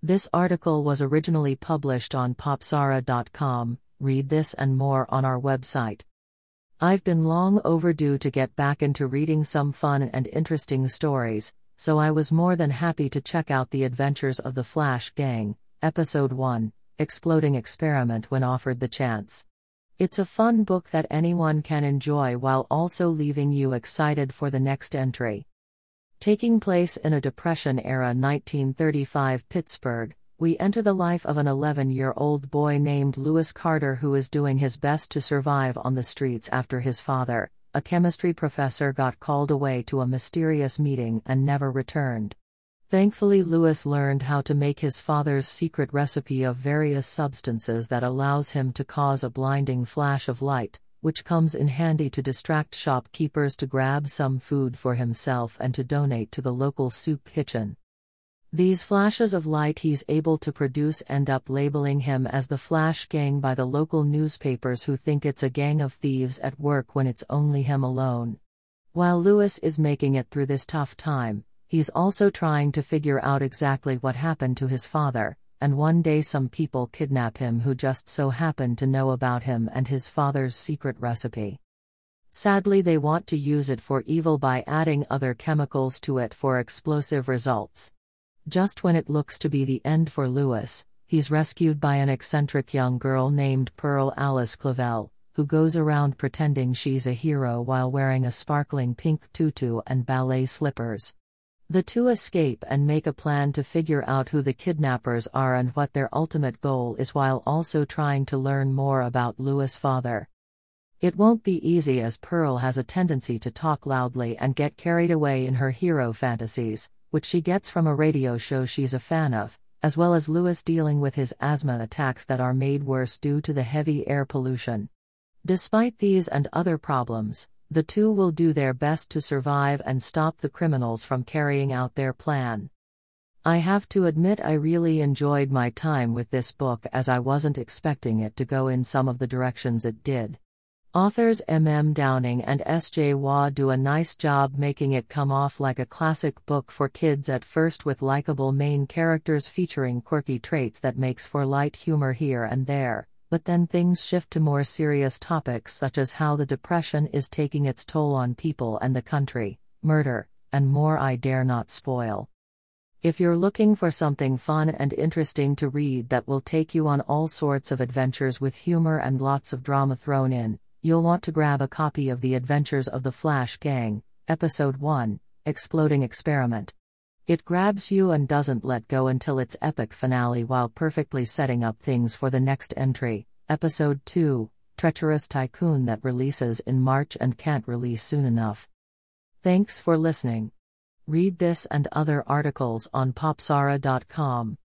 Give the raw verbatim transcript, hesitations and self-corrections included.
This article was originally published on Popsara dot com. Read this and more on our website. I've been long overdue to get back into reading some fun and interesting stories, so I was more than happy to check out The Adventures of the Flash Gang, Episode one, Exploding Experiment, when offered the chance. It's a fun book that anyone can enjoy while also leaving you excited for the next entry. Taking place in a Depression-era nineteen thirty-five Pittsburgh, we enter the life of an eleven-year-old boy named Lewis Carter, who is doing his best to survive on the streets after his father, a chemistry professor, got called away to a mysterious meeting and never returned. Thankfully, Lewis learned how to make his father's secret recipe of various substances that allows him to cause a blinding flash of light, which comes in handy to distract shopkeepers to grab some food for himself and to donate to the local soup kitchen. These flashes of light he's able to produce end up labeling him as the Flash Gang by the local newspapers, who think it's a gang of thieves at work when it's only him alone. While Lewis is making it through this tough time, he's also trying to figure out exactly what happened to his father. And one day some people kidnap him who just so happen to know about him and his father's secret recipe. Sadly, they want to use it for evil by adding other chemicals to it for explosive results. Just when it looks to be the end for Lewis, he's rescued by an eccentric young girl named Pearl Alice Clavel, who goes around pretending she's a hero while wearing a sparkling pink tutu and ballet slippers. The two escape and make a plan to figure out who the kidnappers are and what their ultimate goal is, while also trying to learn more about Lewis' father. It won't be easy, as Pearl has a tendency to talk loudly and get carried away in her hero fantasies, which she gets from a radio show she's a fan of, as well as Lewis dealing with his asthma attacks that are made worse due to the heavy air pollution. Despite these and other problems, the two will do their best to survive and stop the criminals from carrying out their plan. I have to admit, I really enjoyed my time with this book, as I wasn't expecting it to go in some of the directions it did. Authors M M Downing and S J Waugh do a nice job making it come off like a classic book for kids at first, with likable main characters featuring quirky traits that makes for light humor here and there. But then things shift to more serious topics, such as how the Depression is taking its toll on people and the country, murder, and more I dare not spoil. If you're looking for something fun and interesting to read that will take you on all sorts of adventures with humor and lots of drama thrown in, you'll want to grab a copy of The Adventures of the Flash Gang, Episode one, Exploding Experiment. It grabs you and doesn't let go until its epic finale, while perfectly setting up things for the next entry, Episode two, Treacherous Tycoon, that releases in March and can't release soon enough. Thanks for listening. Read this and other articles on Popsara dot com.